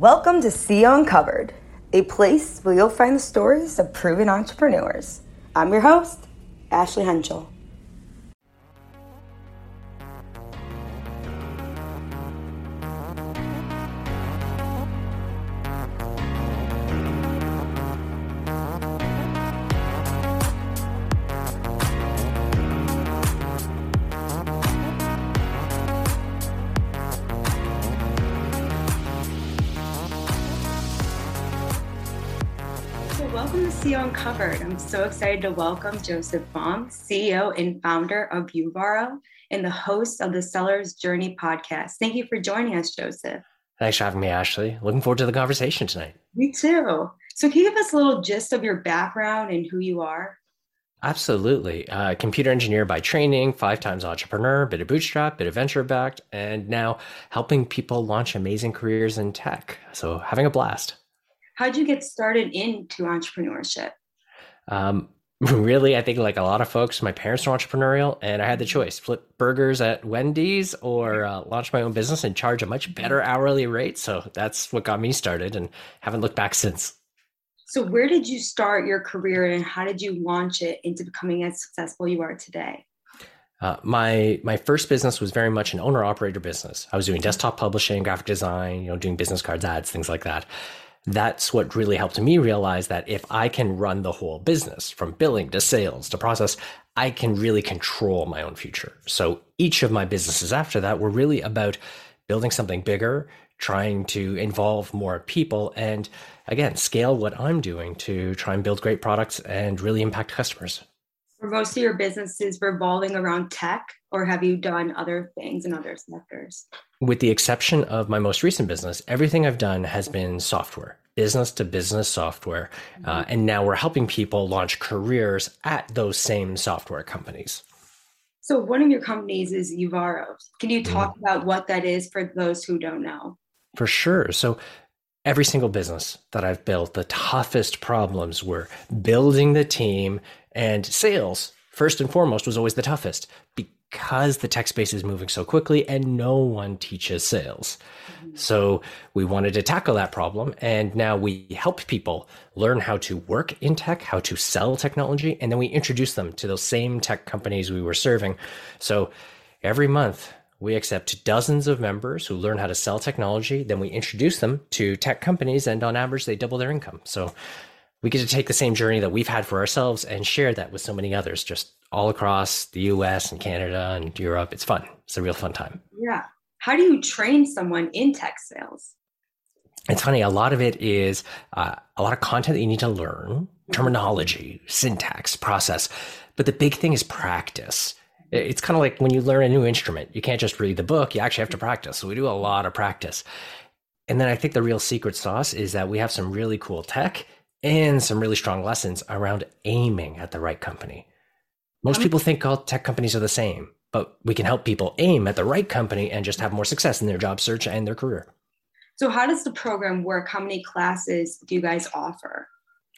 Welcome to See Uncovered, a place where you'll find the stories of proven entrepreneurs. I'm your host, Ashley Henschel. Welcome to CEO Uncovered. I'm so excited to welcome Joseph Fung, CEO and founder of Uvaro and the host of the Seller's Journey podcast. Thank you for joining us, Joseph. Thanks for having me, Ashley. Looking forward to the conversation tonight. Me too. So can you give us a little gist of your background and who you are? Absolutely. Computer engineer by training, 5 times entrepreneur, bit of bootstrap, bit of venture backed, and now helping people launch amazing careers in tech. So having a blast. How'd you get started into entrepreneurship? Really, I think like a lot of folks, my parents were entrepreneurial and I had the choice, flip burgers at Wendy's or launch my own business and charge a much better hourly rate. So that's what got me started and haven't looked back since. So where did you start your career and how did you launch it into becoming as successful you are today? My first business was very much an owner-operator business. I was doing desktop publishing, graphic design, doing business cards, ads, things like that. That's what really helped me realize that if I can run the whole business from billing to sales to process, I can really control my own future. So each of my businesses after that were really about building something bigger, trying to involve more people, and again, scale what I'm doing to try and build great products and really impact customers. Were most of your businesses revolving around tech, or have you done other things in other sectors? With the exception of my most recent business, everything I've done has been software, business to business software. Mm-hmm. And now we're helping people launch careers at those same software companies. So one of your companies is Uvaro. Can you talk mm-hmm. about what that is for those who don't know? For sure. So every single business that I've built, the toughest problems were building the team, and sales, first and foremost, was always the toughest because the tech space is moving so quickly and no one teaches sales. Mm-hmm. So we wanted to tackle that problem. And now we help people learn how to work in tech, how to sell technology, and then we introduce them to those same tech companies we were serving. So every month, we accept dozens of members who learn how to sell technology. Then we introduce them to tech companies, and on average, they double their income. So we get to take the same journey that we've had for ourselves and share that with so many others, just all across the US and Canada and Europe. It's fun. It's a real fun time. Yeah. How do you train someone in tech sales? It's funny. A lot of it is a lot of content that you need to learn, terminology, syntax, process. But the big thing is practice. It's kind of like when you learn a new instrument, you can't just read the book, you actually have to practice. So we do a lot of practice. And then I think the real secret sauce is that we have some really cool tech and some really strong lessons around aiming at the right company. Most people think all tech companies are the same, but we can help people aim at the right company and just have more success in their job search and their career. So how does the program work? How many classes do you guys offer?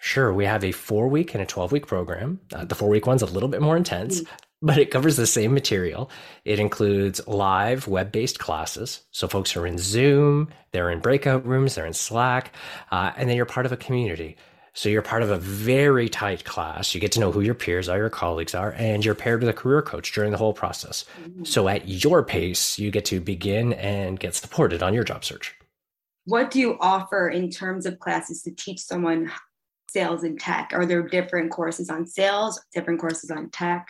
Sure. We have a 4-week and a 12-week program. The 4-week one's a little bit more intense. Mm-hmm. But it covers the same material. It includes live web-based classes. So folks are in Zoom, they're in breakout rooms, they're in Slack, and then you're part of a community. So you're part of a very tight class. You get to know who your peers are, your colleagues are, and you're paired with a career coach during the whole process. So at your pace, you get to begin and get supported on your job search. What do you offer in terms of classes to teach someone sales and tech? Are there different courses on sales, different courses on tech?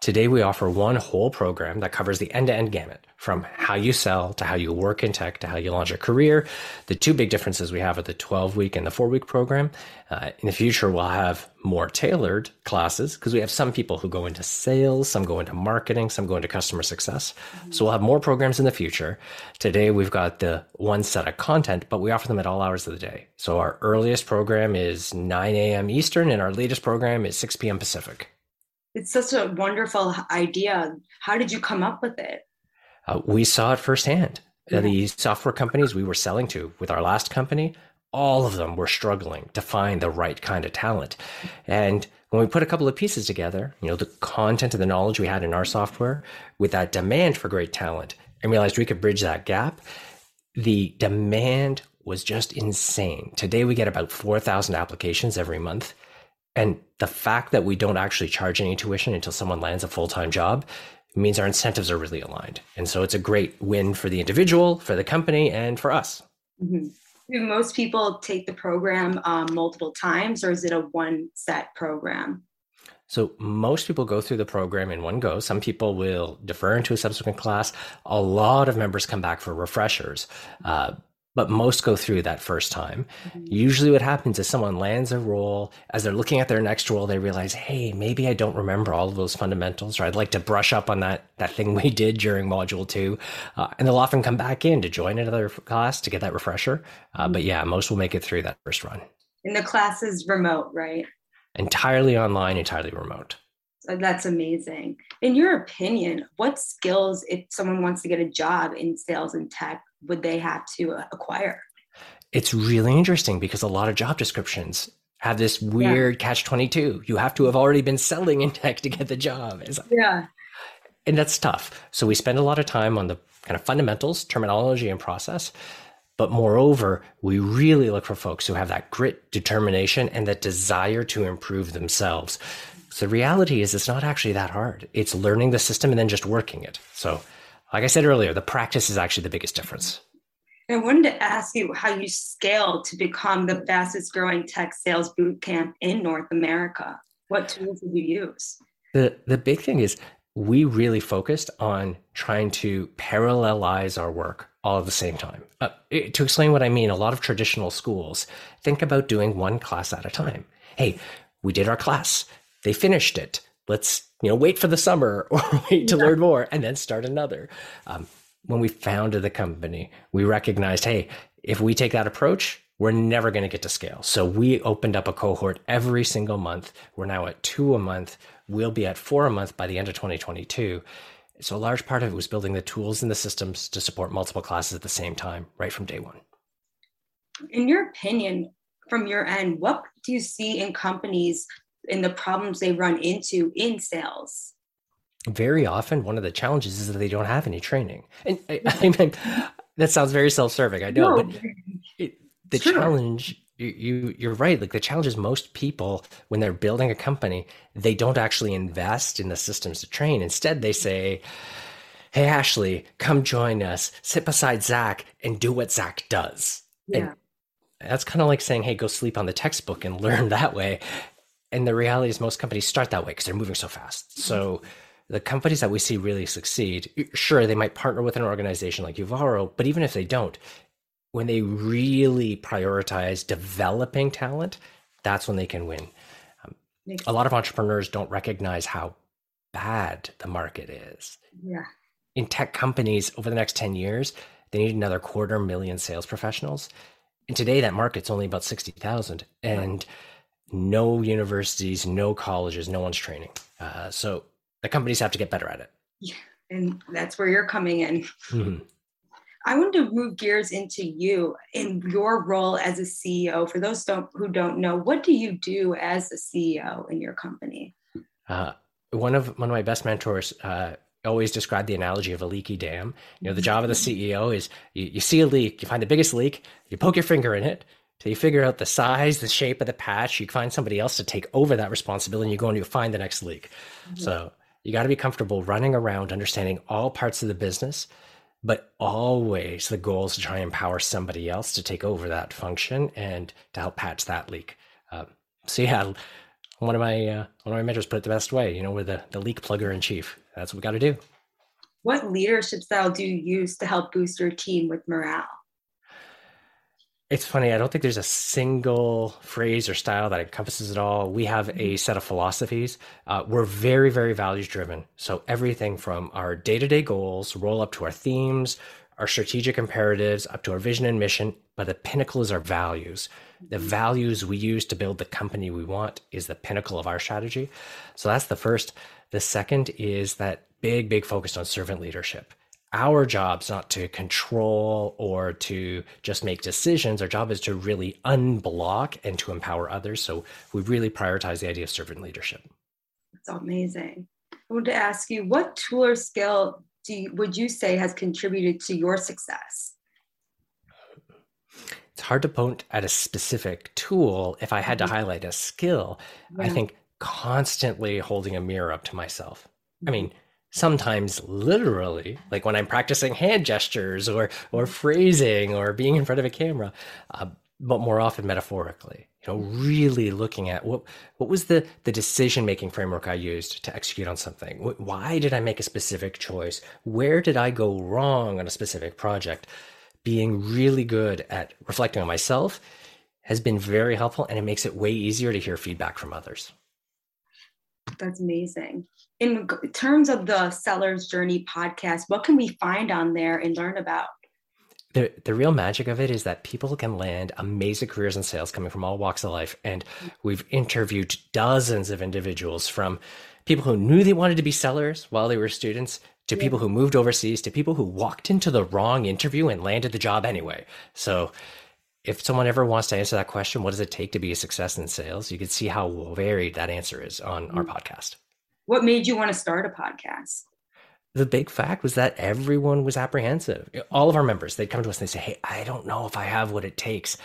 Today, we offer one whole program that covers the end-to-end gamut, from how you sell to how you work in tech to how you launch a career. The two big differences we have are the 12-week and the 4-week program. In the future, we'll have more tailored classes because we have some people who go into sales, some go into marketing, some go into customer success. Mm-hmm. So we'll have more programs in the future. Today, we've got the one set of content, but we offer them at all hours of the day. So our earliest program is 9 a.m. Eastern, and our latest program is 6 p.m. Pacific. It's such a wonderful idea. How did you come up with it? We saw it firsthand. Mm-hmm. The software companies we were selling to with our last company, all of them were struggling to find the right kind of talent. And when we put a couple of pieces together, the content and the knowledge we had in our software with that demand for great talent, and realized we could bridge that gap, the demand was just insane. Today, we get about 4,000 applications every month. And the fact that we don't actually charge any tuition until someone lands a full-time job means our incentives are really aligned. And so it's a great win for the individual, for the company, and for us. Mm-hmm. Do most people take the program multiple times, or is it a one-set program? So most people go through the program in one go. Some people will defer into a subsequent class. A lot of members come back for refreshers, but most go through that first time. Mm-hmm. Usually what happens is someone lands a role. As they're looking at their next role, they realize, hey, maybe I don't remember all of those fundamentals, or I'd like to brush up on that thing we did during module two. And they'll often come back in to join another class to get that refresher. But yeah, most will make it through that first run. And the class is remote, right? Entirely online, entirely remote. So that's amazing. In your opinion, what skills, if someone wants to get a job in sales and tech, would they have to acquire? It's really interesting because a lot of job descriptions have this weird catch-22. You have to have already been selling in tech to get the job. Yeah. And that's tough. So we spend a lot of time on the kind of fundamentals, terminology, and process. But moreover, we really look for folks who have that grit, determination, and that desire to improve themselves. So the reality is it's not actually that hard. It's learning the system and then just working it. So like I said earlier, the practice is actually the biggest difference. I wanted to ask you how you scaled to become the fastest growing tech sales bootcamp in North America. What tools did you use? The big thing is we really focused on trying to parallelize our work all at the same time. To explain what I mean, a lot of traditional schools think about doing one class at a time. Hey, we did our class. They finished it. Let's wait for the summer or wait to learn more and then start another. When we founded the company, we recognized, hey, if we take that approach, we're never going to get to scale. So we opened up a cohort every single month. We're now at 2 a month. We'll be at 4 a month by the end of 2022. So a large part of it was building the tools and the systems to support multiple classes at the same time, right from day one. In your opinion, from your end, what do you see in companies and the problems they run into in sales? Very often, one of the challenges is that they don't have any training. And I mean, that sounds very self-serving, I know, but the challenge, you're right. Like the challenge is most people, when they're building a company, they don't actually invest in the systems to train. Instead, they say, hey, Ashley, come join us, sit beside Zach and do what Zach does. Yeah. And that's kind of like saying, hey, go sleep on the textbook and learn that way. And the reality is most companies start that way because they're moving so fast. So the companies that we see really succeed, sure, they might partner with an organization like Uvaro, but even if they don't, when they really prioritize developing talent, that's when they can win. A lot of entrepreneurs don't recognize how bad the market is. Yeah. In tech companies over the next 10 years, they need another 250,000 sales professionals. And today that market's only about 60,000. And no universities, no colleges, no one's training. So the companies have to get better at it. Yeah, and that's where you're coming in. Mm-hmm. I wanted to move gears into you and your role as a CEO. For those who don't know, what do you do as a CEO in your company? One of my best mentors always described the analogy of a leaky dam. The job of the CEO is you see a leak, you find the biggest leak, you poke your finger in it, so you figure out the size, the shape of the patch, you find somebody else to take over that responsibility, and you go and you find the next leak. Mm-hmm. So you got to be comfortable running around, understanding all parts of the business, but always the goal is to try and empower somebody else to take over that function and to help patch that leak. So yeah, one of my mentors put it the best way, we're the leak plugger in chief. That's what we got to do. What leadership style do you use to help boost your team with morale? It's funny. I don't think there's a single phrase or style that encompasses it all. We have a set of philosophies. We're very, very values driven. So everything from our day-to-day goals, roll up to our themes, our strategic imperatives, up to our vision and mission. But the pinnacle is our values. The values we use to build the company we want is the pinnacle of our strategy. So that's the first. The second is that big focus on servant leadership. Our job's not to control or to just make decisions. Our job is to really unblock and to empower others. So we really prioritize the idea of servant leadership. That's amazing. I wanted to ask you, what tool or skill would you say has contributed to your success? It's hard to point at a specific tool if I had to highlight a skill. Yeah. I think constantly holding a mirror up to myself. I mean, sometimes literally, like when I'm practicing hand gestures or phrasing or being in front of a camera, but more often metaphorically, you know, really looking at what was the decision-making framework I used to execute on something? Why did I make a specific choice? Where did I go wrong on a specific project? Being really good at reflecting on myself has been very helpful, and it makes it way easier to hear feedback from others. That's amazing. In terms of the Seller's Journey podcast, what can we find on there and learn about? The real magic of it is that people can land amazing careers in sales coming from all walks of life. And we've interviewed dozens of individuals, from people who knew they wanted to be sellers while they were students, to people who moved overseas, to people who walked into the wrong interview and landed the job anyway. So if someone ever wants to answer that question, what does it take to be a success in sales? You can see how varied that answer is on our podcast. What made you want to start a podcast? The big fact was that everyone was apprehensive. All of our members, they'd come to us and they'd say, "Hey, I don't know if I have what it takes."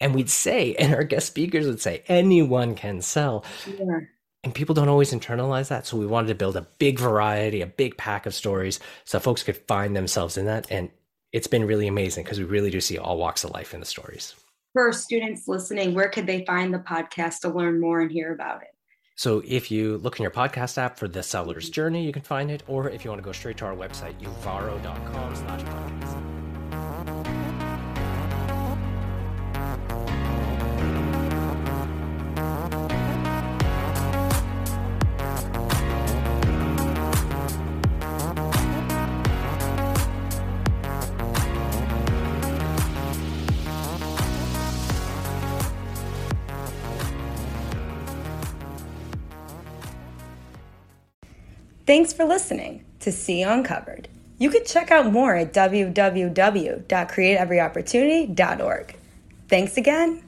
And we'd say, and our guest speakers would say, anyone can sell. Yeah. And people don't always internalize that. So we wanted to build a big variety, a big pack of stories so folks could find themselves in that. And it's been really amazing because we really do see all walks of life in the stories. For students listening, where could they find the podcast to learn more and hear about it? So if you look in your podcast app for The Seller's Journey, you can find it. Or if you want to go straight to our website, uvaro.com/podcast. Thanks for listening to See Uncovered. You can check out more at www.createeveryopportunity.org. Thanks again.